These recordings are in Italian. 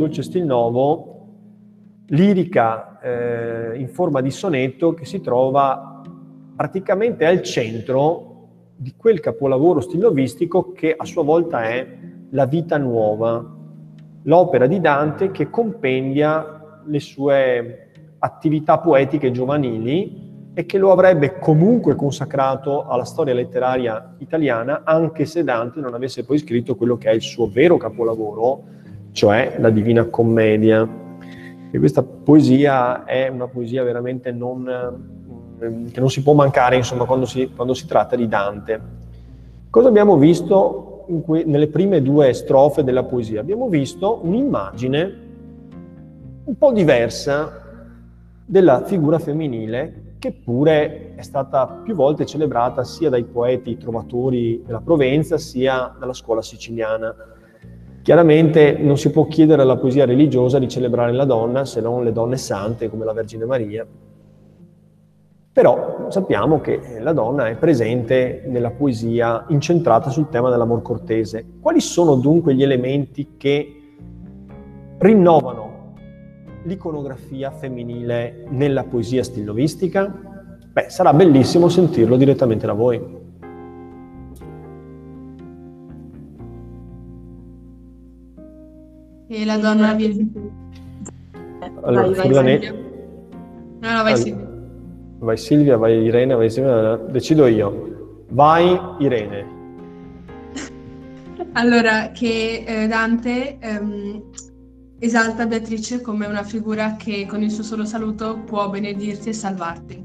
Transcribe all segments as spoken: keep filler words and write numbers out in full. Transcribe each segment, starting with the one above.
Dolce Stil Novo, lirica eh, in forma di sonetto che si trova praticamente al centro di quel capolavoro stilnovistico che a sua volta è La Vita Nuova, l'opera di Dante che compendia le sue attività poetiche giovanili e che lo avrebbe comunque consacrato alla storia letteraria italiana, anche se Dante non avesse poi scritto quello che è il suo vero capolavoro, cioè la Divina Commedia. E questa poesia è una poesia veramente non... che non si può mancare, insomma, quando si, quando si tratta di Dante. Cosa abbiamo visto in que- nelle prime due strofe della poesia? Abbiamo visto un'immagine un po' diversa della figura femminile, che pure è stata più volte celebrata sia dai poeti trovatori della Provenza, sia dalla scuola siciliana. Chiaramente non si può chiedere alla poesia religiosa di celebrare la donna, se non le donne sante, come la Vergine Maria. Però sappiamo che la donna è presente nella poesia incentrata sul tema dell'amor cortese. Quali sono dunque gli elementi che rinnovano l'iconografia femminile nella poesia stilnovistica? Beh, sarà bellissimo sentirlo direttamente da voi. E la donna viene... Allora, vai, Furlanet... vai, no, no, vai, Silvia. Vai Silvia, vai Irene, vai Silvia, decido io. Vai Irene. Allora, che eh, Dante ehm, esalta Beatrice come una figura che con il suo solo saluto può benedirti e salvarti.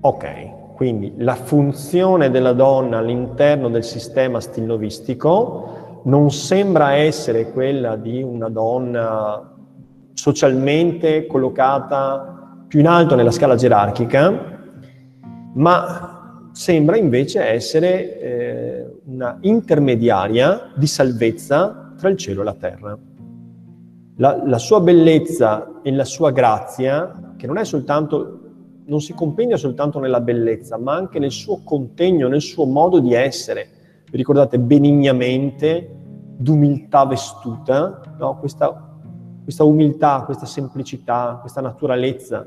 Ok, quindi la funzione della donna all'interno del sistema stilnovistico non sembra essere quella di una donna socialmente collocata più in alto nella scala gerarchica, ma sembra invece essere eh, una intermediaria di salvezza tra il cielo e la terra. La, la sua bellezza e la sua grazia, che non è soltanto, non si compendia soltanto nella bellezza, ma anche nel suo contegno, nel suo modo di essere. Vi ricordate, benignamente, d'umiltà vestuta, no? Questa, questa umiltà, questa semplicità, questa naturalezza,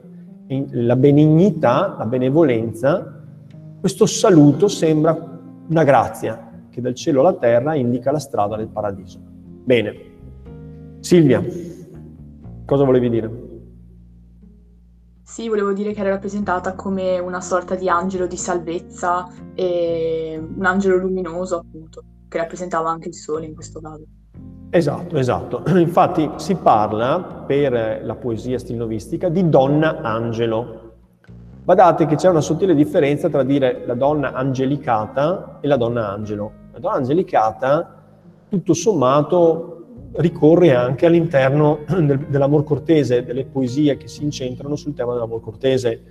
la benignità, la benevolenza, questo saluto sembra una grazia che dal cielo alla terra indica la strada nel paradiso. Bene. Silvia, cosa volevi dire? Sì, volevo dire che era rappresentata come una sorta di angelo di salvezza, e un angelo luminoso appunto, che rappresentava anche il sole in questo caso. Esatto, esatto. Infatti si parla per la poesia stilnovistica di donna angelo. Badate che c'è una sottile differenza tra dire la donna angelicata e la donna angelo. La donna angelicata, tutto sommato, ricorre anche all'interno del, dell'amor cortese, delle poesie che si incentrano sul tema dell'amor cortese,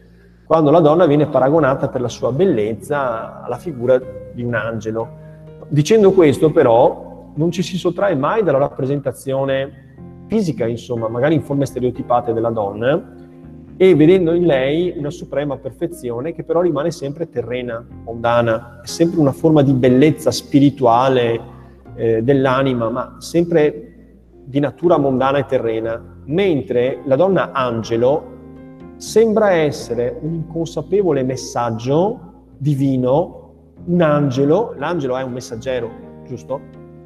quando la donna viene paragonata per la sua bellezza alla figura di un angelo. Dicendo questo, però, non ci si sottrae mai dalla rappresentazione fisica, insomma, magari in forme stereotipate della donna, e vedendo in lei una suprema perfezione che però rimane sempre terrena, mondana, è sempre una forma di bellezza spirituale eh, dell'anima, ma sempre di natura mondana e terrena, mentre la donna angelo sembra essere un inconsapevole messaggio divino, un angelo, l'angelo è un messaggero, giusto?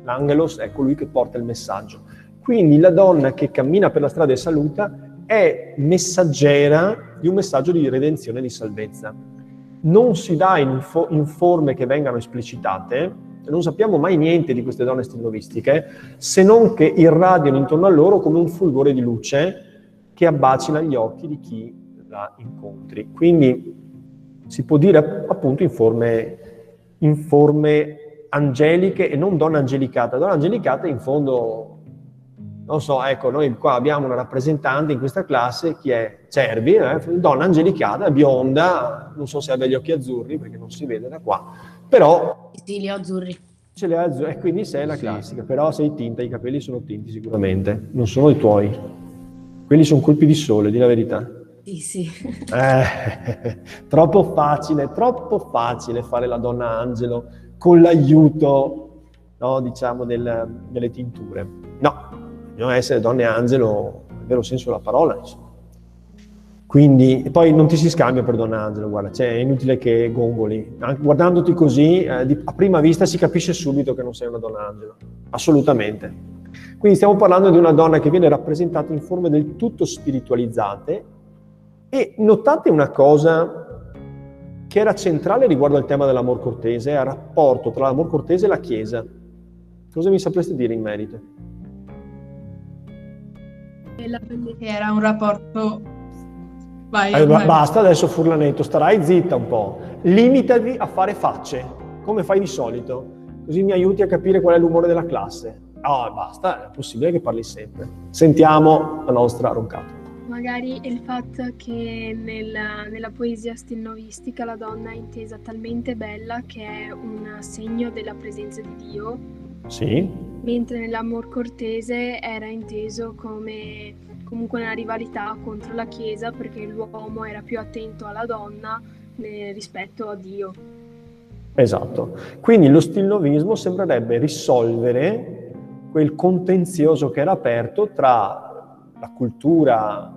L'angelos è colui che porta il messaggio. Quindi la donna che cammina per la strada e saluta è messaggera di un messaggio di redenzione e di salvezza. Non si dà in, fo- in forme che vengano esplicitate, non sappiamo mai niente di queste donne stilnovistiche, se non che irradiano intorno a loro come un fulgore di luce che abbacina gli occhi di chi la incontri. Quindi si può dire appunto in forme, in forme angeliche e non donna angelicata. Donna angelicata in fondo, non so, ecco, noi qua abbiamo una rappresentante in questa classe che è Cervi, eh? Donna angelicata, bionda, non so se abbia gli occhi azzurri perché non si vede da qua, però... Sì, li ho azzurri. Ce li ha azzurri, e quindi sei la classica, però sei tinta, i capelli sono tinti sicuramente, non sono i tuoi. Quelli sono colpi di sole, di la verità. Sì, sì. Eh, troppo facile, troppo facile fare la donna angelo con l'aiuto, no, diciamo, del, delle tinture. No, Bisogna essere donne angelo nel vero senso della parola, insomma. Quindi, e poi non ti si scambia per donna angelo, guarda, cioè, è inutile che gongoli. Anche guardandoti così, eh, di, a prima vista si capisce subito che non sei una donna angelo, assolutamente. Quindi stiamo parlando di una donna che viene rappresentata in forme del tutto spiritualizzate, e notate una cosa che era centrale riguardo al tema dell'amor cortese, al rapporto tra l'amor cortese e la Chiesa. Cosa mi sapreste dire in merito? Era un rapporto... Vai, allora, vai. Basta adesso, Furlanetto, starai zitta un po', limitati a fare facce, come fai di solito, così mi aiuti a capire qual è l'umore della classe. Ah, oh, basta, è possibile che parli sempre. Sentiamo la nostra Roncato. Magari il fatto che nella, nella poesia stilnovistica la donna è intesa talmente bella che è un segno della presenza di Dio, sì, mentre nell'amor cortese era inteso come... comunque una rivalità contro la Chiesa, perché l'uomo era più attento alla donna rispetto a Dio. Esatto. Quindi lo stilnovismo sembrerebbe risolvere quel contenzioso che era aperto tra la cultura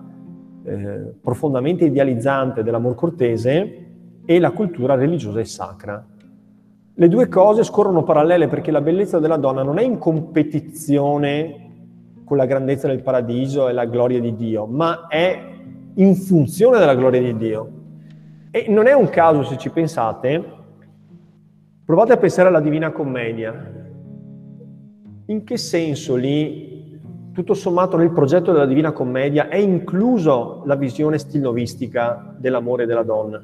eh, profondamente idealizzante dell'amor cortese e la cultura religiosa e sacra. Le due cose scorrono parallele, perché la bellezza della donna non è in competizione con la grandezza del paradiso e la gloria di Dio, ma è in funzione della gloria di Dio. E non è un caso, se ci pensate, provate a pensare alla Divina Commedia. In che senso lì, tutto sommato, nel progetto della Divina Commedia è incluso la visione stilnovistica dell'amore della donna?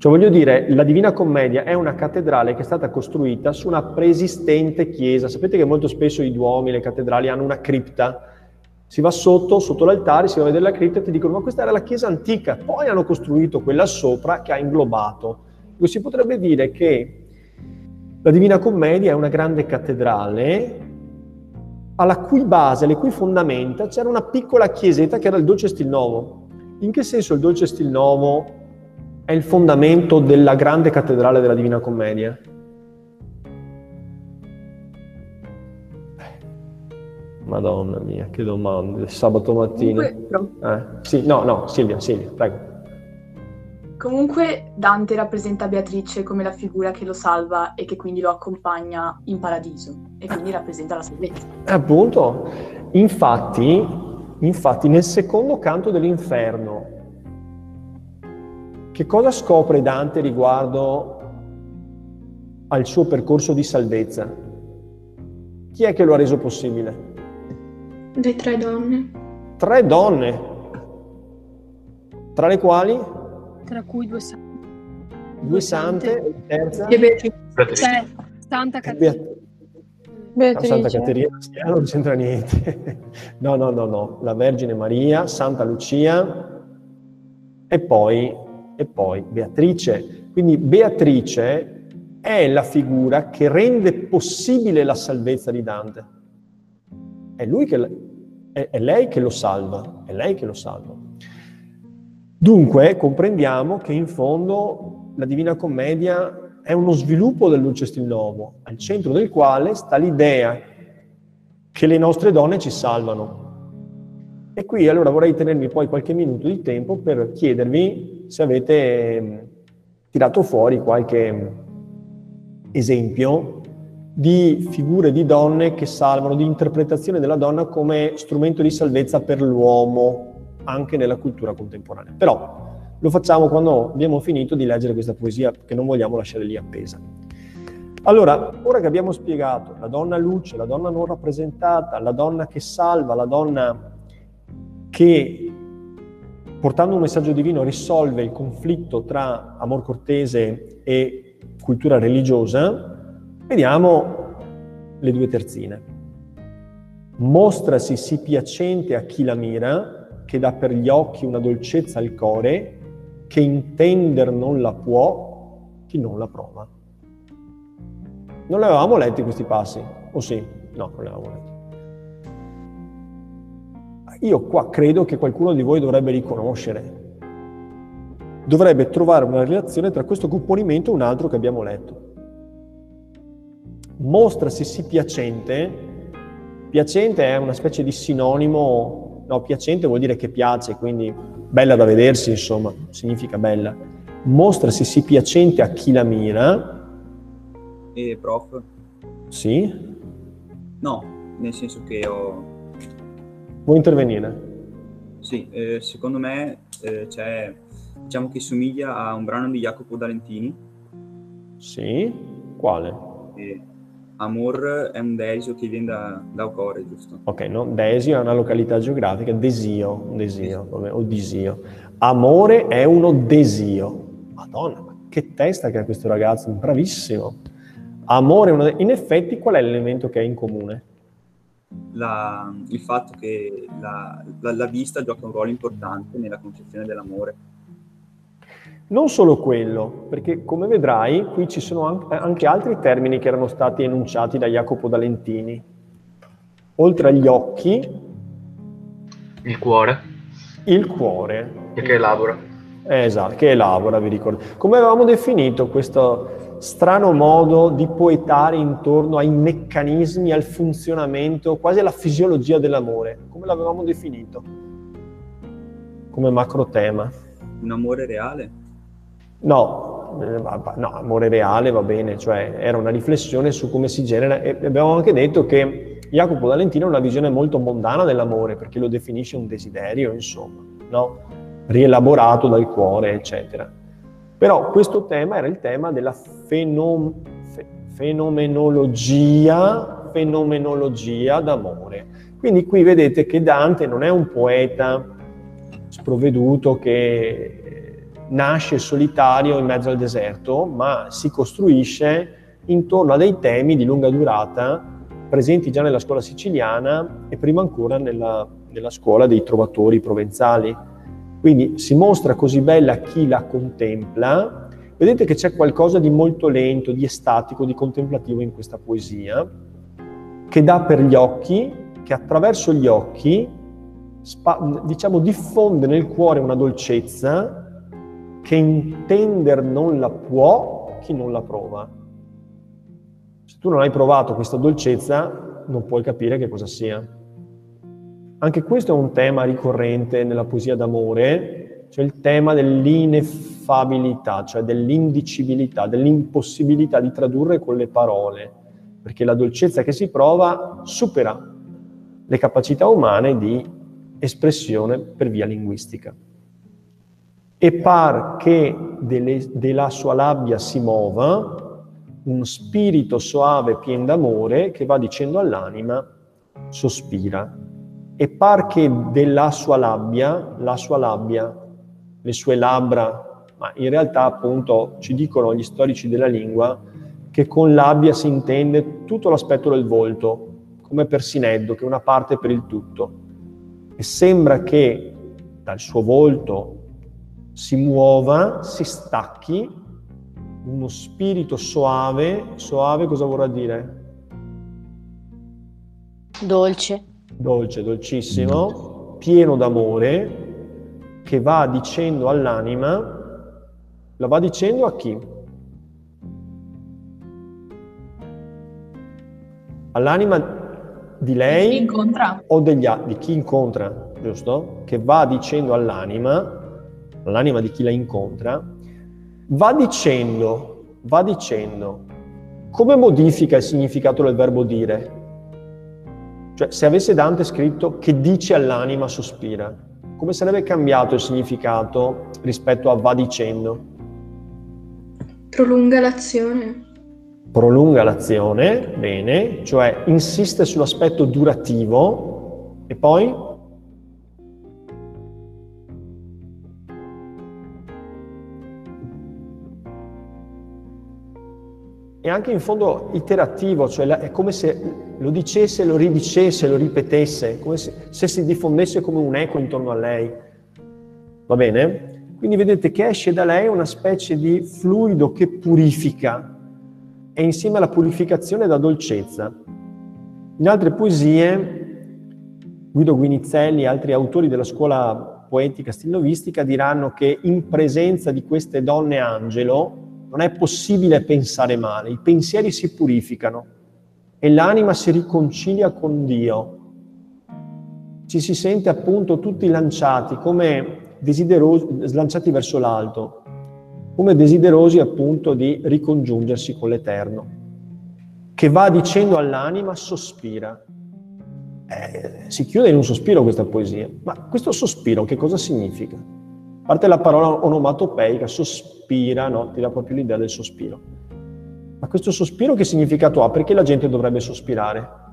Cioè, voglio dire, la Divina Commedia è una cattedrale che è stata costruita su una preesistente chiesa. Sapete che molto spesso i duomi, le cattedrali hanno una cripta. Si va sotto, sotto l'altare, si va a vedere la cripta e ti dicono: ma questa era la chiesa antica. Poi hanno costruito quella sopra che ha inglobato. Si potrebbe dire che la Divina Commedia è una grande cattedrale alla cui base, alle cui fondamenta, c'era una piccola chiesetta che era il Dolce Stil Novo. In che senso il Dolce Stil Novo è il fondamento della grande cattedrale della Divina Commedia? Madonna mia, che domande, sabato mattina. Eh, sì, no, no, Silvia, Silvia, prego. Comunque Dante rappresenta Beatrice come la figura che lo salva e che quindi lo accompagna in paradiso, e quindi rappresenta la salvezza. Appunto, infatti, infatti nel secondo canto dell'Inferno, che cosa scopre Dante riguardo al suo percorso di salvezza? Chi è che lo ha reso possibile? Le tre donne. Tre donne? Tra le quali? Tra cui due sante. Due sante, e terza? E Beatrice. Santa Caterina. Beatrice. Santa Caterina, non c'entra niente. No, no, no, no. La Vergine Maria, Santa Lucia e poi... e poi Beatrice. Quindi Beatrice è la figura che rende possibile la salvezza di Dante. È, lui che, è, è lei che lo salva, è lei che lo salva. Dunque comprendiamo che in fondo la Divina Commedia è uno sviluppo del Dolce Stil Novo, al centro del quale sta l'idea che le nostre donne ci salvano. E qui allora vorrei tenermi poi qualche minuto di tempo per chiedervi se avete tirato fuori qualche esempio di figure di donne che salvano, di interpretazione della donna come strumento di salvezza per l'uomo, anche nella cultura contemporanea. Però lo facciamo quando abbiamo finito di leggere questa poesia, che non vogliamo lasciare lì appesa. Allora, ora che abbiamo spiegato la donna luce, la donna non rappresentata, la donna che salva, la donna che... portando un messaggio divino risolve il conflitto tra amor cortese e cultura religiosa, vediamo le due terzine. Mostrasi sì piacente a chi la mira, che dà per gli occhi una dolcezza al core, che intender non la può chi non la prova. Non li avevamo letti questi passi? O sì? No, non li avevamo letti. Io qua credo che qualcuno di voi dovrebbe riconoscere, dovrebbe trovare una relazione tra questo componimento e un altro che abbiamo letto. mostrasi sì piacente. Piacente è una specie di sinonimo, no, piacente vuol dire che piace, quindi bella da vedersi, insomma, significa bella. Mostrasi sì piacente a chi la mira. E eh, prof? Sì? No, nel senso che ho... Vuoi intervenire? Sì, eh, secondo me eh, c'è, diciamo che somiglia a un brano di Jacopo da Lentini. Sì? Quale? Eh, Amor è un desio che viene da, da Ocore, giusto? Ok, no, desio è una località geografica, desio, desio, vabbè, o disio. Amore è uno desio. Madonna, ma che testa che ha questo ragazzo, bravissimo. Amore è uno desio. In effetti, qual è l'elemento che è in comune? La, il fatto che la, la, la vista gioca un ruolo importante nella concezione dell'amore. Non solo quello, perché come vedrai qui ci sono anche altri termini che erano stati enunciati da Jacopo da Lentini. Oltre agli occhi, il cuore. Il cuore. E che elabora. Eh, esatto, che elabora, vi ricordo. Come avevamo definito questo strano modo di poetare intorno ai meccanismi, al funzionamento, quasi alla fisiologia dell'amore? Come l'avevamo definito? Come macrotema. Un amore reale? No, no, amore reale va bene, cioè era una riflessione su come si genera, e abbiamo anche detto che Jacopo da Lentini ha una visione molto mondana dell'amore, perché lo definisce un desiderio, insomma, no? Rielaborato dal cuore, eccetera. Però questo tema era il tema della fenom fe fenomenologia, fenomenologia d'amore. Quindi qui vedete che Dante non è un poeta sprovveduto che nasce solitario in mezzo al deserto, ma si costruisce intorno a dei temi di lunga durata presenti già nella scuola siciliana e prima ancora nella, nella scuola dei trovatori provenzali. Quindi si mostra così bella a chi la contempla. Vedete che c'è qualcosa di molto lento, di estatico, di contemplativo in questa poesia, che dà per gli occhi, che attraverso gli occhi diciamo diffonde nel cuore una dolcezza che intender non la può chi non la prova. Se tu non hai provato questa dolcezza, non puoi capire che cosa sia. Anche questo è un tema ricorrente nella poesia d'amore, cioè il tema dell'ineffabilità, cioè dell'indicibilità, dell'impossibilità di tradurre con le parole, perché la dolcezza che si prova supera le capacità umane di espressione per via linguistica. E par che delle, della sua labbia si mova un spirito soave pien d'amore che va dicendo all'anima sospira. E par che della sua labbia, la sua labbia, le sue labbra, ma in realtà appunto ci dicono gli storici della lingua che con labbia si intende tutto l'aspetto del volto, come per Sineddo, che è una parte per il tutto. E sembra che dal suo volto si muova, si stacchi, uno spirito soave. Soave cosa vorrà dire? Dolce. Dolce, dolcissimo, pieno d'amore, che va dicendo all'anima, la va dicendo a chi? All'anima di lei? Di chi incontra. O degli altri, di chi incontra, giusto? Che va dicendo all'anima, l'anima di chi la incontra, va dicendo, va dicendo, come modifica il significato del verbo dire? Cioè, se avesse Dante scritto che dice all'anima sospira, come sarebbe cambiato il significato rispetto a va dicendo? Prolunga l'azione. Prolunga l'azione, bene, cioè insiste sull'aspetto durativo e poi... E anche in fondo iterativo, cioè è come se lo dicesse, lo ridicesse, lo ripetesse, come se, se si diffondesse come un eco intorno a lei. Va bene? Quindi vedete che esce da lei una specie di fluido che purifica, e insieme alla purificazione dà dolcezza. In altre poesie, Guido Guinizelli e altri autori della scuola poetica stilnovistica diranno che in presenza di queste donne angelo non è possibile pensare male, i pensieri si purificano. e l'anima si riconcilia con Dio. Ci si sente appunto tutti lanciati, come desiderosi, slanciati verso l'alto, come desiderosi appunto di ricongiungersi con l'Eterno, che va dicendo all'anima sospira. Eh, si chiude in un sospiro questa poesia, ma questo sospiro che cosa significa? A parte la parola onomatopeica, sospira, no? Ti dà proprio l'idea del sospiro. Ma questo sospiro che significato ha? Perché la gente dovrebbe sospirare?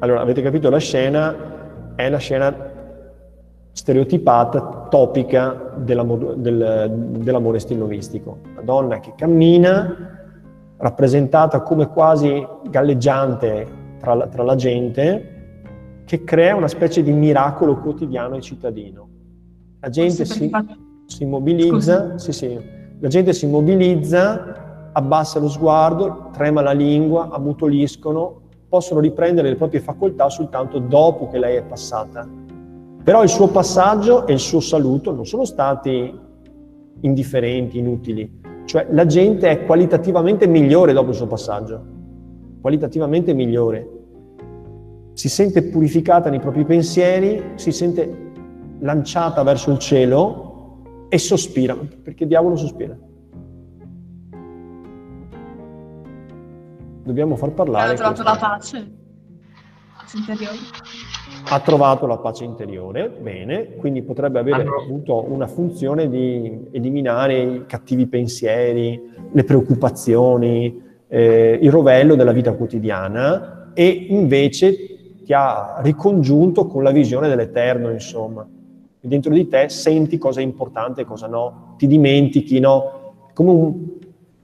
Allora, avete capito, la scena è una scena stereotipata, topica dell'amore del, dell'amore stilnovistico. La donna che cammina, rappresentata come quasi galleggiante tra la, tra la gente, che crea una specie di miracolo quotidiano e cittadino. La gente si, si mobilizza, sì, sì, la gente si mobilizza, abbassa lo sguardo, trema la lingua, ammutoliscono, possono riprendere le proprie facoltà soltanto dopo che lei è passata. Però il suo passaggio e il suo saluto non sono stati indifferenti, inutili. Cioè la gente è qualitativamente migliore dopo il suo passaggio, qualitativamente migliore. Si sente purificata nei propri pensieri, si sente lanciata verso il cielo e sospira. Perché diavolo sospira? Dobbiamo far parlare. Ha trovato questo. La pace interiore. Ha trovato la pace interiore, bene, quindi potrebbe avere allora. avuto una funzione di eliminare i cattivi pensieri, le preoccupazioni, eh, il rovello della vita quotidiana, e invece ti ha ricongiunto con la visione dell'Eterno, insomma. E dentro di te senti cosa è importante e cosa no, ti dimentichi, no? È come un,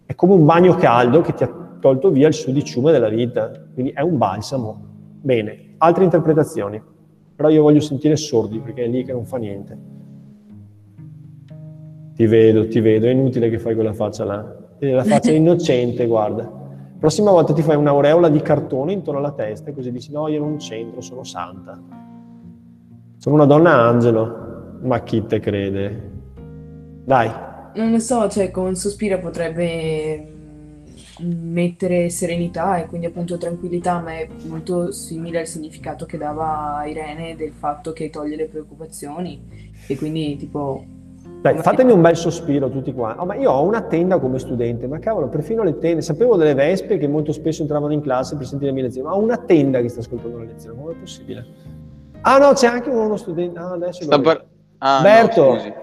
è come un bagno caldo che ti ha tolto via il sudiciume della vita, quindi è un balsamo. Bene, altre interpretazioni, però io voglio sentire sordi, perché è lì che non fa niente. Ti vedo, ti vedo, è inutile che fai quella faccia là, la faccia innocente, guarda. Prossima volta ti fai un'aureola di cartone intorno alla testa, così dici, no, io non c'entro, sono santa. Sono una donna angelo, ma chi te crede? Dai. Non lo so, cioè con un sospiro potrebbe mettere serenità e quindi appunto tranquillità, ma è molto simile al significato che dava Irene del fatto che toglie le preoccupazioni e quindi tipo... Dai, fatemi un bel sospiro tutti qua. Oh, ma io ho una tenda come studente, ma cavolo, perfino le tende, sapevo delle vespe che molto spesso entravano in classe per sentire le mie lezioni, ma ho una tenda che sta ascoltando la lezione, come è possibile? Ah no, c'è anche uno studente, ah adesso lo per... ah, Berto, no,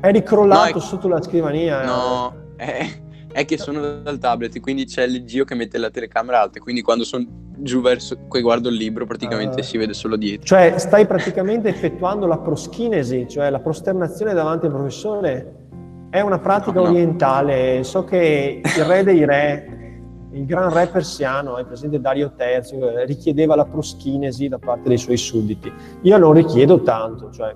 eri crollato no, è... sotto la scrivania. No, eh... è che sono dal tablet, quindi c'è il Gio che mette la telecamera alta, quindi quando sono giù verso, poi guardo il libro praticamente uh, si vede solo dietro. Cioè stai praticamente effettuando la proschinesi, cioè la prosternazione davanti al professore. È una pratica no, orientale, no. So che il re dei re, il gran re persiano, il presidente Dario terzo, richiedeva la proschinesi da parte dei suoi sudditi. Io non richiedo tanto, cioè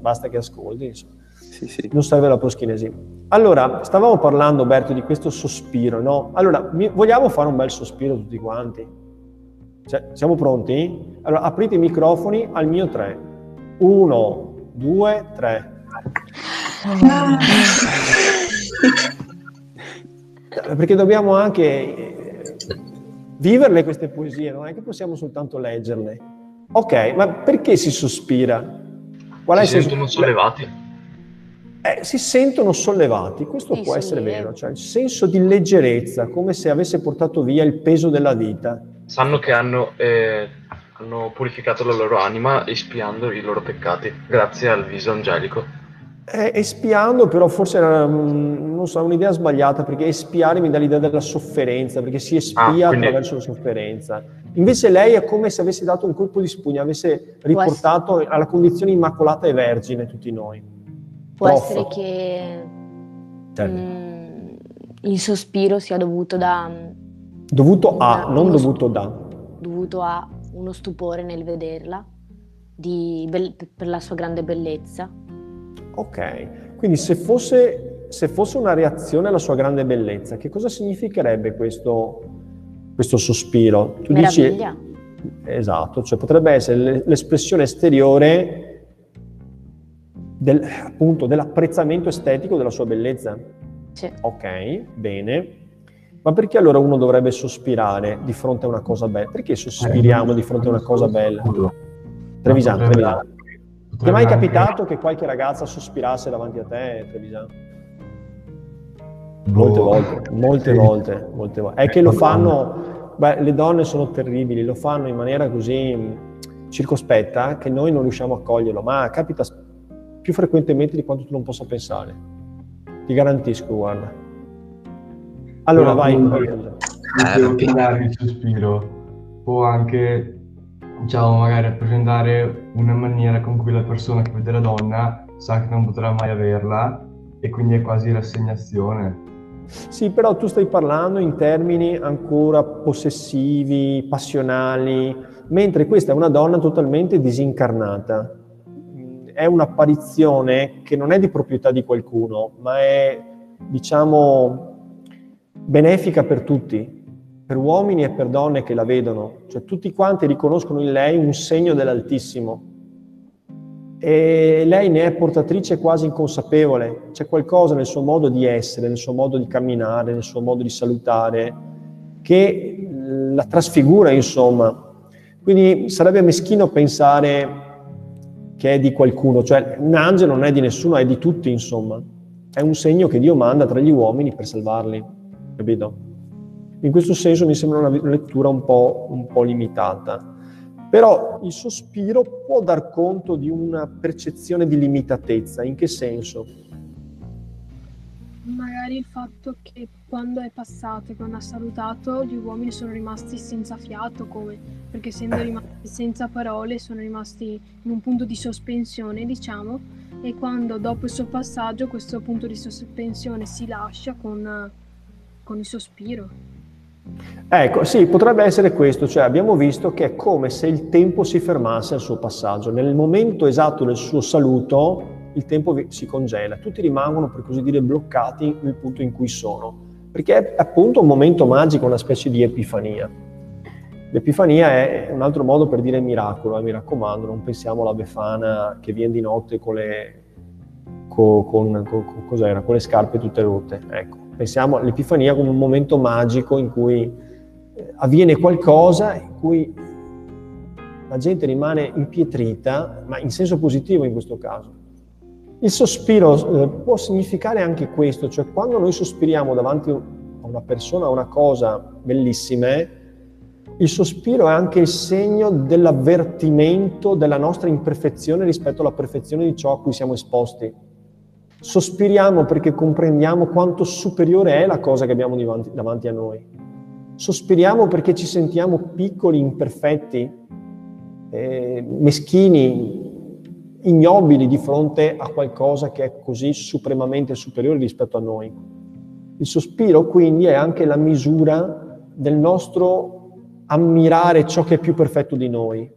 basta che ascolti, insomma. Sì, sì. Non serve la proschinesi. Allora, stavamo parlando, Berto, di questo sospiro, no? Allora, mi, vogliamo fare un bel sospiro tutti quanti? Cioè, siamo pronti? Allora, aprite i microfoni al mio tre. Uno, due, tre. Perché dobbiamo anche viverle queste poesie, non è che possiamo soltanto leggerle. Ok, ma perché si sospira? Qual è si il senso? Sono sollevati. Eh, si sentono sollevati, questo sì, può essere vero. vero, cioè il senso di leggerezza, come se avesse portato via il peso della vita. Sanno che hanno, eh, hanno purificato la loro anima espiando i loro peccati, grazie al viso angelico. Eh, espiando però forse era non so, un'idea sbagliata, perché espiare mi dà l'idea della sofferenza, perché si espia ah, quindi... attraverso la sofferenza. Invece lei è come se avesse dato un colpo di spugna, avesse riportato alla condizione immacolata e vergine tutti noi. Può essere che mh, il sospiro sia dovuto da... Dovuto a, da, non dovuto da. Dovuto a uno stupore nel vederla, di per la sua grande bellezza. Ok, quindi se fosse, se fosse una reazione alla sua grande bellezza, che cosa significherebbe questo, questo sospiro? Tu Meraviglia. Dici, Esatto, cioè potrebbe essere l'espressione esteriore del, appunto, dell'apprezzamento estetico della sua bellezza. Sì. Ok, bene. Ma perché allora uno dovrebbe sospirare di fronte a una cosa bella? Perché sospiriamo eh, di fronte a una cosa bella? Trevisan, Trevisan. Ti è mai capitato anche... che qualche ragazza sospirasse davanti a te, Trevisan? Boh. Molte volte, molte volte, molte volte. È che lo fanno, beh, le donne sono terribili, lo fanno in maniera così circospetta che noi non riusciamo a coglierlo, ma capita più frequentemente di quanto tu non possa pensare. Ti garantisco, guarda. Allora, vai. Devo dare il sospiro o anche, diciamo, magari rappresentare una maniera con cui la persona che vede la donna sa che non potrà mai averla e quindi è quasi rassegnazione. Sì, però tu stai parlando in termini ancora possessivi, passionali, mentre questa è una donna totalmente disincarnata. È un'apparizione che non è di proprietà di qualcuno, ma è, diciamo, benefica per tutti, per uomini e per donne che la vedono, cioè tutti quanti riconoscono in lei un segno dell'Altissimo e lei ne è portatrice quasi inconsapevole. C'è qualcosa nel suo modo di essere, nel suo modo di camminare, nel suo modo di salutare che la trasfigura, insomma. Quindi sarebbe meschino pensare che è di qualcuno, cioè un angelo non è di nessuno, è di tutti, insomma. È un segno che Dio manda tra gli uomini per salvarli. Capito? In questo senso mi sembra una lettura un po', un po' limitata, però il sospiro può dar conto di una percezione di limitatezza. In che senso? Magari il fatto che quando è passato e quando ha salutato gli uomini sono rimasti senza fiato, come perché essendo eh. rimasti senza parole sono rimasti in un punto di sospensione, diciamo, e quando dopo il suo passaggio questo punto di sospensione si lascia con... con il sospiro. Ecco, sì, potrebbe essere questo, cioè abbiamo visto che è come se il tempo si fermasse al suo passaggio, nel momento esatto del suo saluto il tempo si congela, tutti rimangono per così dire bloccati nel punto in cui sono, perché è appunto un momento magico, una specie di epifania. L'epifania è un altro modo per dire miracolo, eh, mi raccomando, non pensiamo alla Befana che viene di notte con le, con, con, con, cos'era? Con le scarpe tutte rotte, ecco. Pensiamo all'Epifania come un momento magico in cui avviene qualcosa, in cui la gente rimane impietrita, ma in senso positivo in questo caso. Il sospiro può significare anche questo, cioè quando noi sospiriamo davanti a una persona, a una cosa bellissime, il sospiro è anche il segno dell'avvertimento della nostra imperfezione rispetto alla perfezione di ciò a cui siamo esposti. Sospiriamo perché comprendiamo quanto superiore è la cosa che abbiamo davanti, davanti a noi. Sospiriamo perché ci sentiamo piccoli, imperfetti, eh, meschini, ignobili di fronte a qualcosa che è così supremamente superiore rispetto a noi. Il sospiro quindi è anche la misura del nostro ammirare ciò che è più perfetto di noi.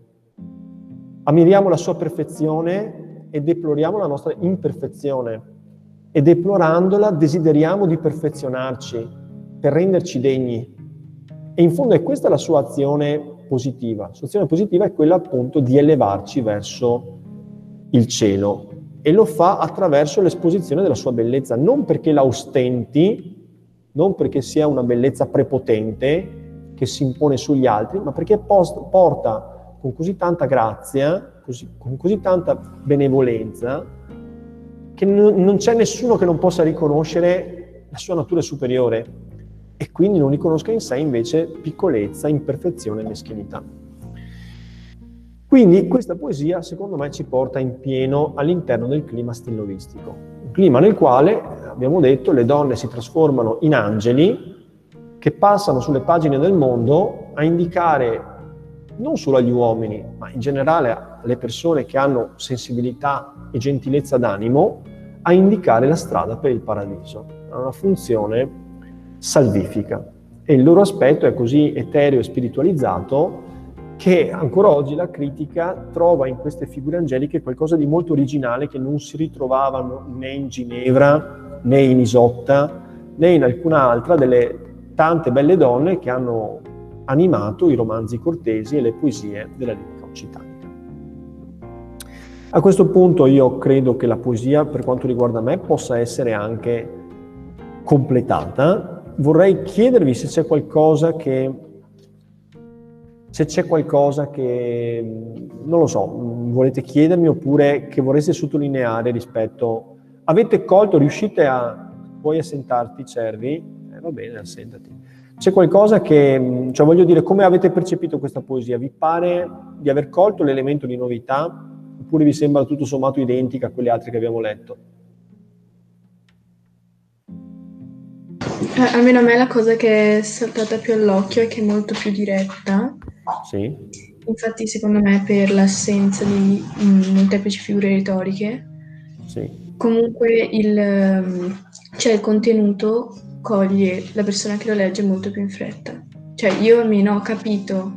Ammiriamo la sua perfezione e deploriamo la nostra imperfezione e deplorandola desideriamo di perfezionarci per renderci degni. E in fondo è questa la sua azione positiva. La sua azione positiva è quella appunto di elevarci verso il cielo e lo fa attraverso l'esposizione della sua bellezza, non perché la ostenti, non perché sia una bellezza prepotente che si impone sugli altri, ma perché post- porta con così tanta grazia, Così, con così tanta benevolenza che non, non c'è nessuno che non possa riconoscere la sua natura superiore e quindi non riconosca in sé invece piccolezza, imperfezione e meschinità. Quindi questa poesia secondo me ci porta in pieno all'interno del clima stilnovistico, un clima nel quale, abbiamo detto, le donne si trasformano in angeli che passano sulle pagine del mondo a indicare non solo agli uomini, ma in generale alle persone che hanno sensibilità e gentilezza d'animo, a indicare la strada per il paradiso. Ha una funzione salvifica e il loro aspetto è così etereo e spiritualizzato che ancora oggi la critica trova in queste figure angeliche qualcosa di molto originale che non si ritrovavano né in Ginevra, né in Isotta, né in alcun'altra delle tante belle donne che hanno animato i romanzi cortesi e le poesie della lirica occitanica. A questo punto io credo che la poesia, per quanto riguarda me, possa essere anche completata. Vorrei chiedervi se c'è qualcosa che, se c'è qualcosa che, non lo so, volete chiedermi oppure che vorreste sottolineare rispetto... Avete colto, riuscite a... Vuoi assentarti, Cervi? Eh, va bene, assentati. C'è qualcosa che... Cioè, voglio dire, come avete percepito questa poesia? Vi pare di aver colto l'elemento di novità? Oppure vi sembra tutto sommato identica a quelle altre che abbiamo letto? Eh, almeno a me la cosa che è saltata più all'occhio è che è molto più diretta. Sì. Infatti secondo me per l'assenza di mh, molteplici figure retoriche, sì. Comunque il, cioè il contenuto coglie la persona che lo legge molto più in fretta. Cioè io almeno ho capito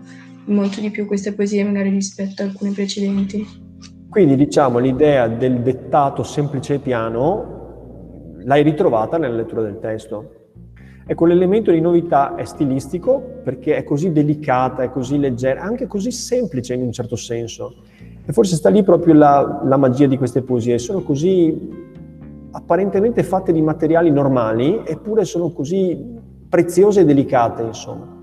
molto di più queste poesie magari rispetto a alcune precedenti. Quindi diciamo l'idea del dettato semplice e piano l'hai ritrovata nella lettura del testo. Ecco, l'elemento di novità è stilistico perché è così delicata, è così leggera, anche così semplice in un certo senso. E forse sta lì proprio la, la magia di queste poesie. Sono così apparentemente fatte di materiali normali, eppure sono così preziose e delicate, insomma.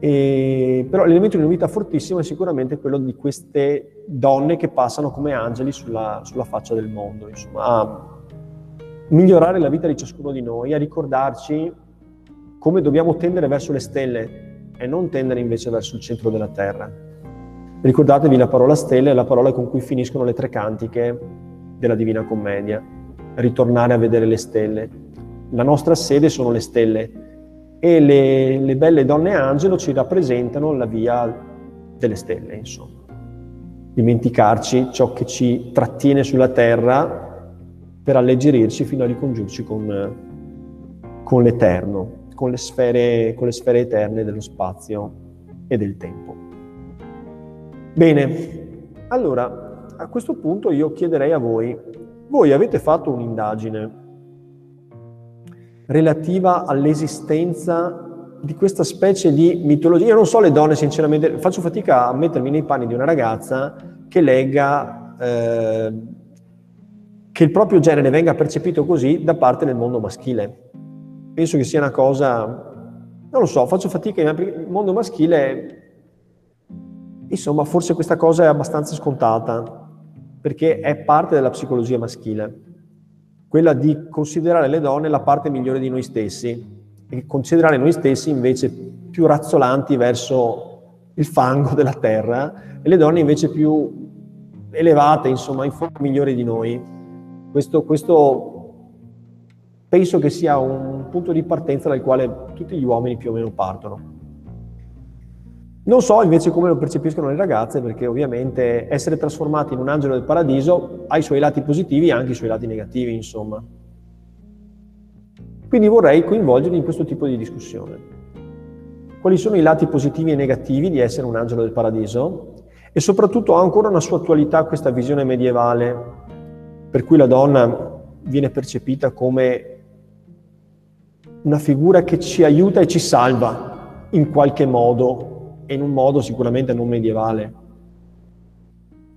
E, però l'elemento di novità fortissimo è sicuramente quello di queste donne che passano come angeli sulla, sulla faccia del mondo, insomma, a migliorare la vita di ciascuno di noi, a ricordarci come dobbiamo tendere verso le stelle e non tendere invece verso il centro della terra. Ricordatevi la parola stelle è la parola con cui finiscono le tre cantiche della Divina Commedia, ritornare a vedere le stelle. La nostra sede sono le stelle. E le, le belle donne angelo ci rappresentano la via delle stelle, insomma. Dimenticarci ciò che ci trattiene sulla terra per alleggerirci fino a ricongiungerci con, con l'eterno, con le sfere, con le sfere eterne dello spazio e del tempo. Bene, allora a questo punto io chiederei a voi, voi avete fatto un'indagine relativa all'esistenza di questa specie di mitologia. Io non so le donne, sinceramente, faccio fatica a mettermi nei panni di una ragazza che legga, eh, che il proprio genere venga percepito così da parte del mondo maschile. Penso che sia una cosa, non lo so, faccio fatica, il mondo maschile, insomma, forse questa cosa è abbastanza scontata, perché è parte della psicologia maschile. Quella di considerare le donne la parte migliore di noi stessi e considerare noi stessi invece più razzolanti verso il fango della terra e le donne invece più elevate, insomma, in fondo migliori di noi. Questo, questo penso che sia un punto di partenza dal quale tutti gli uomini più o meno partono. Non so invece come lo percepiscono le ragazze, perché ovviamente essere trasformati in un angelo del paradiso ha i suoi lati positivi e anche i suoi lati negativi, insomma. Quindi vorrei coinvolgervi in questo tipo di discussione. Quali sono i lati positivi e negativi di essere un angelo del paradiso? E soprattutto ha ancora una sua attualità questa visione medievale, per cui la donna viene percepita come una figura che ci aiuta e ci salva in qualche modo, e in un modo sicuramente non medievale.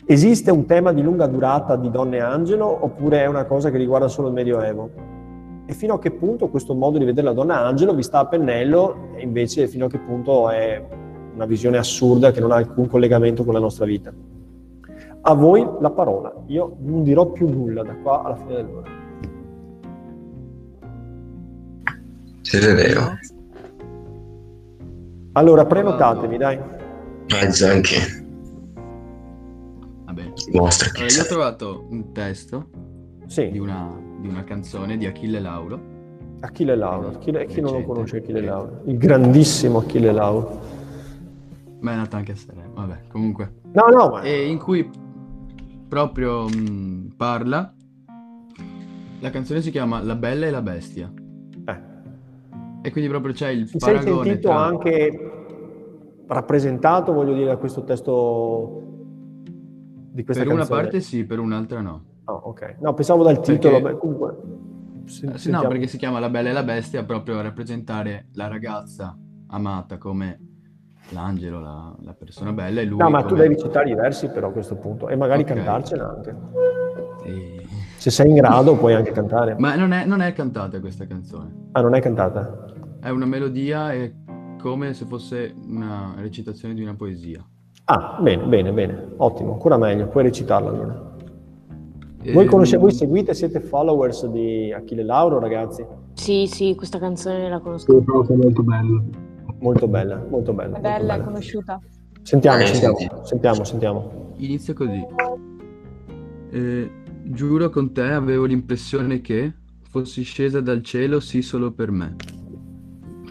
Esiste un tema di lunga durata di donne angelo oppure è una cosa che riguarda solo il Medioevo? E fino a che punto questo modo di vedere la donna angelo vi sta a pennello e invece fino a che punto è una visione assurda che non ha alcun collegamento con la nostra vita? A voi la parola, io non dirò più nulla da qua alla fine dell'ora. Siete vero. Allora, prenotatevi, uh, dai. Mezzo anche. Vabbè. Allora, io ho trovato un testo sì. di, una, di una canzone di Achille Lauro. Achille Lauro. Achille, chi non lo conosce Achille Lauro? Il grandissimo Achille Lauro. Ma è nato anche a Serena. Vabbè, comunque. No, no. Ma... E in cui proprio mh, parla. La canzone si chiama La Bella e la Bestia. E quindi proprio c'è il Ti paragone. Sei sentito tra... anche rappresentato, voglio dire, da questo testo di questa per canzone? Per una parte sì, per un'altra no. Oh, ok. No, pensavo dal perché... titolo. Beh, comunque, se, no, sentiamo. Perché si chiama La Bella e la Bestia proprio a rappresentare la ragazza amata come l'angelo, la, la persona bella, e lui... No, ma come... tu devi citare i versi però a questo punto, e magari okay. cantarcela anche. E... se sei in grado puoi anche cantare. Ma non è, non è cantata questa canzone. Ah, non è cantata? È una melodia, è come se fosse una recitazione di una poesia. Ah, bene, bene, bene, ottimo, ancora meglio, puoi recitarla allora. E... Voi, conosce... Voi seguite, siete followers di Achille Lauro, ragazzi? Sì, sì, questa canzone la conosco. È proprio molto bella. Molto bella, molto bella. È bella, molto bella. Conosciuta. Sentiamo, eh, sentiamo, sentiamo, sentiamo, sentiamo. Inizia così. Eh, giuro con te avevo l'impressione che fossi scesa dal cielo, sì, solo per me.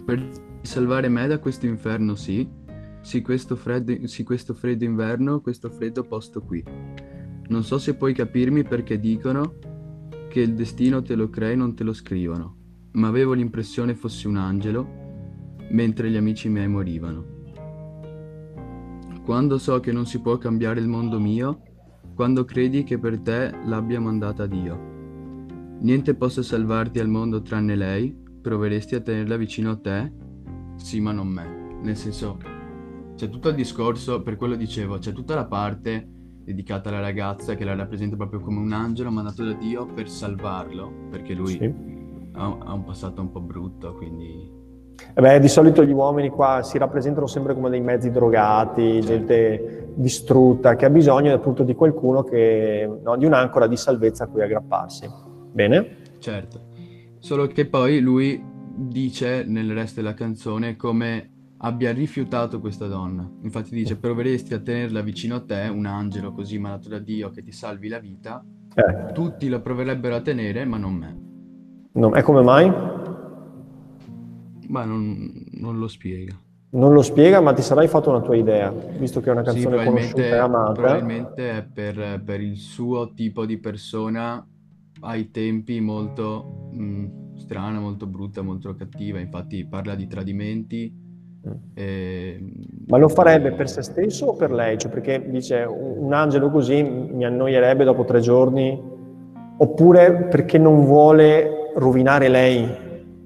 Per salvare me da questo inferno, sì. Sì, questo freddo, sì, questo freddo inverno, questo freddo posto qui. Non so se puoi capirmi perché dicono che il destino te lo crei, non te lo scrivono, ma avevo l'impressione fossi un angelo mentre gli amici miei morivano. Quando so che non si può cambiare il mondo mio, quando credi che per te l'abbia mandata Dio. Niente possa salvarti al mondo tranne lei, proveresti a tenerla vicino a te, sì ma non me. Nel senso, c'è tutto il discorso, per quello dicevo, c'è tutta la parte dedicata alla ragazza che la rappresenta proprio come un angelo mandato da Dio per salvarlo, perché lui sì. ha, ha un passato un po' brutto, quindi... Eh beh, di solito gli uomini qua si rappresentano sempre come dei mezzi drogati, certo. gente distrutta, che ha bisogno appunto di qualcuno che... no, di un'ancora di salvezza a cui aggrapparsi. Bene? Certo. Solo che poi lui dice, nel resto della canzone, come... abbia rifiutato questa donna. Infatti dice, proveresti a tenerla vicino a te, un angelo così mandato da Dio che ti salvi la vita, eh. tutti la proverebbero a tenere, ma non me. No, e come mai? Ma non, non lo spiega. Non lo spiega, ma ti sarai fatto una tua idea, visto che è una canzone sì, conosciuta e amata. Probabilmente è per, per il suo tipo di persona, ai tempi molto mh, strana, molto brutta, molto cattiva. Infatti parla di tradimenti. Eh, ma lo farebbe per se stesso o per lei? Cioè, perché dice un angelo così mi annoierebbe dopo tre giorni, oppure perché non vuole rovinare lei,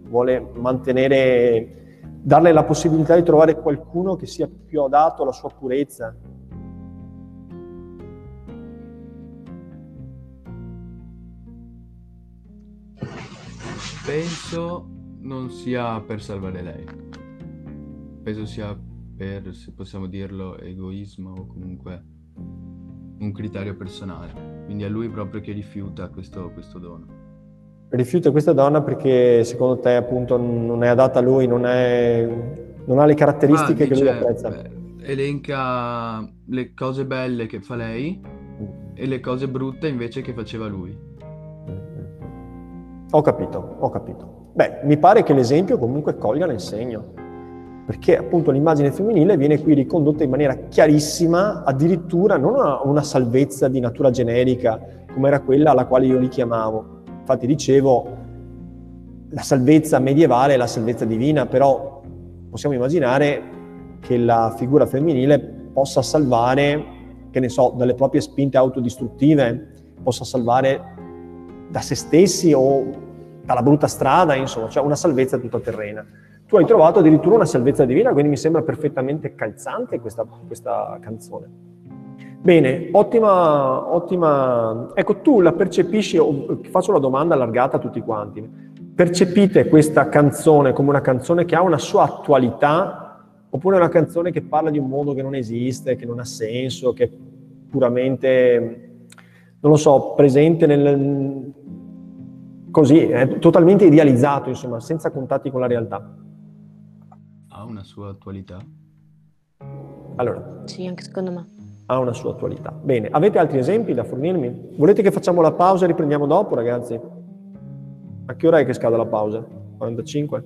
vuole mantenere, darle la possibilità di trovare qualcuno che sia più adatto alla sua purezza. Penso non sia per salvare lei. Penso sia per, se possiamo dirlo, egoismo o comunque un criterio personale. Quindi è lui proprio che rifiuta questo, questo dono. Rifiuta questa donna perché secondo te appunto non è adatta a lui, non, è, non ha le caratteristiche ah, dice, che lui apprezza. Beh, elenca le cose belle che fa lei e le cose brutte invece che faceva lui. Ho capito, ho capito. Beh, mi pare che l'esempio comunque colga nel segno. Perché appunto l'immagine femminile viene qui ricondotta in maniera chiarissima, addirittura non a una salvezza di natura generica, come era quella alla quale io richiamavo. Infatti dicevo, la salvezza medievale è la salvezza divina, però possiamo immaginare che la figura femminile possa salvare, che ne so, dalle proprie spinte autodistruttive, possa salvare da se stessi o dalla brutta strada, insomma, cioè una salvezza tuttaterrena. Tu hai trovato addirittura una salvezza divina, quindi mi sembra perfettamente calzante questa, questa canzone. Bene, ottima, ottima... Ecco, tu la percepisci, faccio una domanda allargata a tutti quanti, percepite questa canzone come una canzone che ha una sua attualità, oppure una canzone che parla di un mondo che non esiste, che non ha senso, che è puramente, non lo so, presente nel... così, è totalmente idealizzato, insomma, senza contatti con la realtà? Ha una sua attualità? Allora. Sì, anche secondo me. Ha una sua attualità. Bene, avete altri esempi da fornirmi? Volete che facciamo la pausa e riprendiamo dopo, ragazzi? A che ora è che scade la pausa? quarantacinque?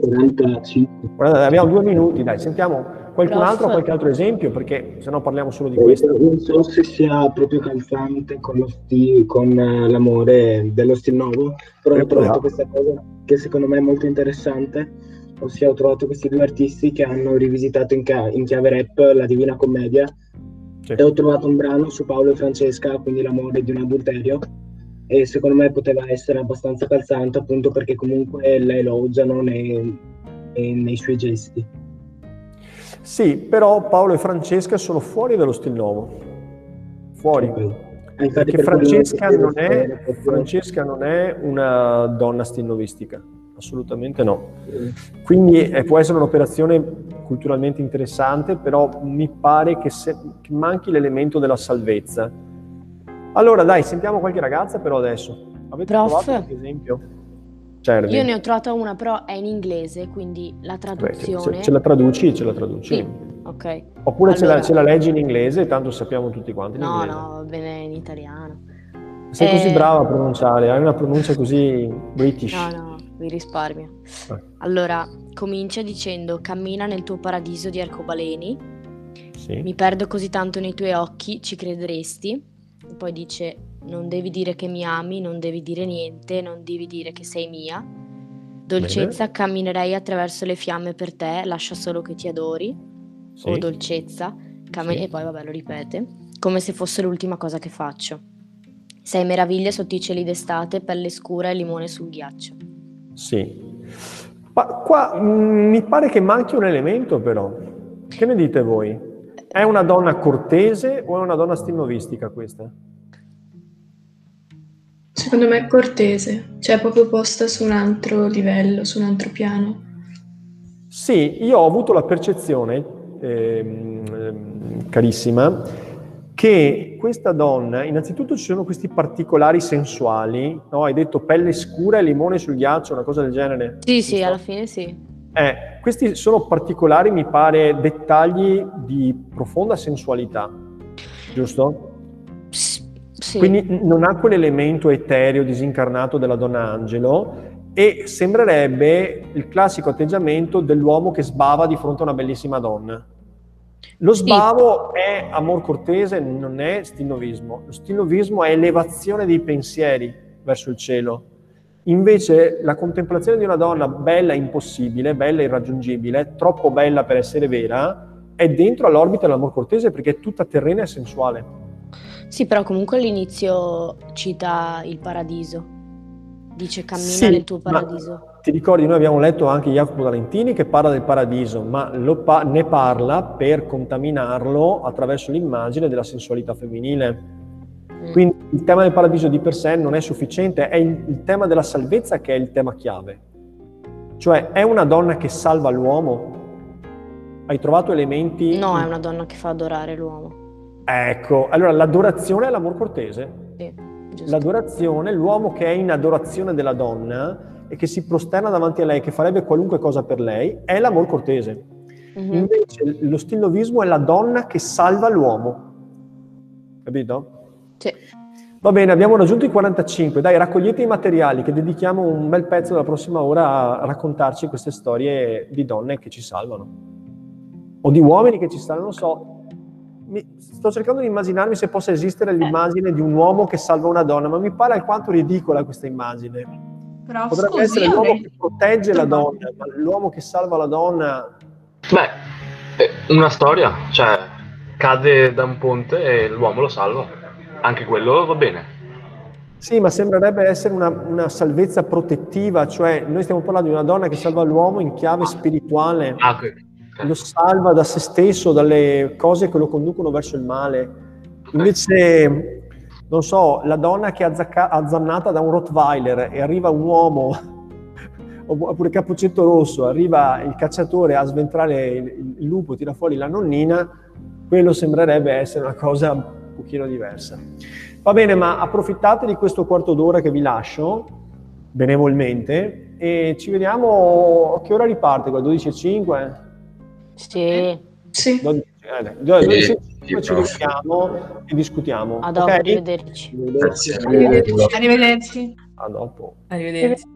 quarantacinque. Guarda, abbiamo due minuti, dai, sentiamo qualcun Prof. altro, qualche altro esempio, perché sennò parliamo solo di questo. Non so se sia proprio calzante con, lo sti, con l'amore dello Stil Novo, però ho trovato no. questa cosa che secondo me è molto interessante. Ossia, ho trovato questi due artisti che hanno rivisitato in, ca- in chiave rap la Divina Commedia sì. e ho trovato un brano su Paolo e Francesca, quindi l'amore di un adulterio, e secondo me poteva essere abbastanza calzante appunto perché comunque la elogiano nei, nei, nei suoi gesti. Sì, però Paolo e Francesca sono fuori dallo Stil Novo, fuori, perché Francesca non è, Francesca non è una donna stilnovistica, assolutamente no. Quindi eh, può essere un'operazione culturalmente interessante, però mi pare che, se, che manchi l'elemento della salvezza. Allora dai, sentiamo qualche ragazza però adesso. Avete Prof. trovato qualche esempio? Cervi. Io ne ho trovata una, però è in inglese, quindi la traduzione... Beh, ce, ce la traduci, ce la traduci. Sì, ok. Oppure allora... ce, la, ce la leggi in inglese, tanto sappiamo tutti quanti in no, inglese. No, no, va bene in italiano. Sei eh... così brava a pronunciare, hai una pronuncia così british. No, no, vi risparmio. Eh. Allora, comincia dicendo: cammina nel tuo paradiso di arcobaleni, sì. Mi perdo così tanto nei tuoi occhi, ci crederesti? E poi dice... non devi dire che mi ami, non devi dire niente, non devi dire che sei mia. Dolcezza, bene. Camminerei attraverso le fiamme per te, lascia solo che ti adori. Sì. O dolcezza, cammin- sì. E poi vabbè lo ripete, come se fosse l'ultima cosa che faccio. Sei meraviglia sotto i cieli d'estate, pelle scura e limone sul ghiaccio. Sì. Ma qua mh, mi pare che manchi un elemento però. Che ne dite voi? È una donna cortese o è una donna stilnovistica questa? Secondo me è cortese, cioè proprio posta su un altro livello, su un altro piano. Sì, io ho avuto la percezione, ehm, carissima, che questa donna, innanzitutto ci sono questi particolari sensuali, no? Hai detto pelle scura e limone sul ghiaccio, una cosa del genere? Sì, sì, alla fine sì. Eh, questi sono particolari, mi pare, dettagli di profonda sensualità, giusto? Sì. Quindi non ha quell'elemento etereo, disincarnato della donna angelo, e sembrerebbe il classico atteggiamento dell'uomo che sbava di fronte a una bellissima donna. Lo sbavo sì. è amor cortese, non è stilnovismo. Lo stilnovismo è elevazione dei pensieri verso il cielo. Invece la contemplazione di una donna bella impossibile, bella irraggiungibile, troppo bella per essere vera, è dentro all'orbita dell'amor cortese, perché è tutta terrena e sensuale. Sì, però comunque all'inizio cita il paradiso, dice cammina sì, nel tuo paradiso. Ti ricordi, noi abbiamo letto anche Jacopo da Lentini che parla del paradiso, ma lo pa- ne parla per contaminarlo attraverso l'immagine della sensualità femminile. Mm. Quindi il tema del paradiso di per sé non è sufficiente, è il, il tema della salvezza che è il tema chiave. Cioè, è una donna che salva l'uomo? Hai trovato elementi? No, è una donna che fa adorare l'uomo. Ecco, allora l'adorazione è l'amor cortese. Sì, giusto. L'adorazione, l'uomo che è in adorazione della donna e che si prosterna davanti a lei, che farebbe qualunque cosa per lei, è l'amor cortese. Mm-hmm. Invece lo stilnovismo è la donna che salva l'uomo. Capito? Sì. Va bene, abbiamo raggiunto i quarantacinque. Dai, raccogliete i materiali, che dedichiamo un bel pezzo della prossima ora a raccontarci queste storie di donne che ci salvano. O di uomini che ci salvano, non so. Mi, sto cercando di immaginarmi se possa esistere l'immagine di un uomo che salva una donna, ma mi pare alquanto ridicola questa immagine. Però, potrebbe scusi, essere l'uomo che protegge la donna, ma l'uomo che salva la donna... Beh, una storia, cioè cade da un ponte e l'uomo lo salva, anche quello va bene. Sì, ma sembrerebbe essere una, una salvezza protettiva, cioè noi stiamo parlando di una donna che salva l'uomo in chiave spirituale. Ah, ok. Lo salva da se stesso, dalle cose che lo conducono verso il male. Invece, non so, la donna che è azzacca- azzannata da un Rottweiler e arriva un uomo, oppure Cappuccetto Rosso, arriva il cacciatore a sventrare il, il lupo, tira fuori la nonnina, quello sembrerebbe essere una cosa un pochino diversa. Va bene, ma approfittate di questo quarto d'ora che vi lascio, benevolmente, e ci vediamo, che ora riparte? dodici e cinque? Sì. Sì. dodici, eh, dodici, dodici, sì, ci vediamo e discutiamo. A dopo, okay? Arrivederci. Arrivederci. Arrivederci. Arrivederci. A dopo. Arrivederci.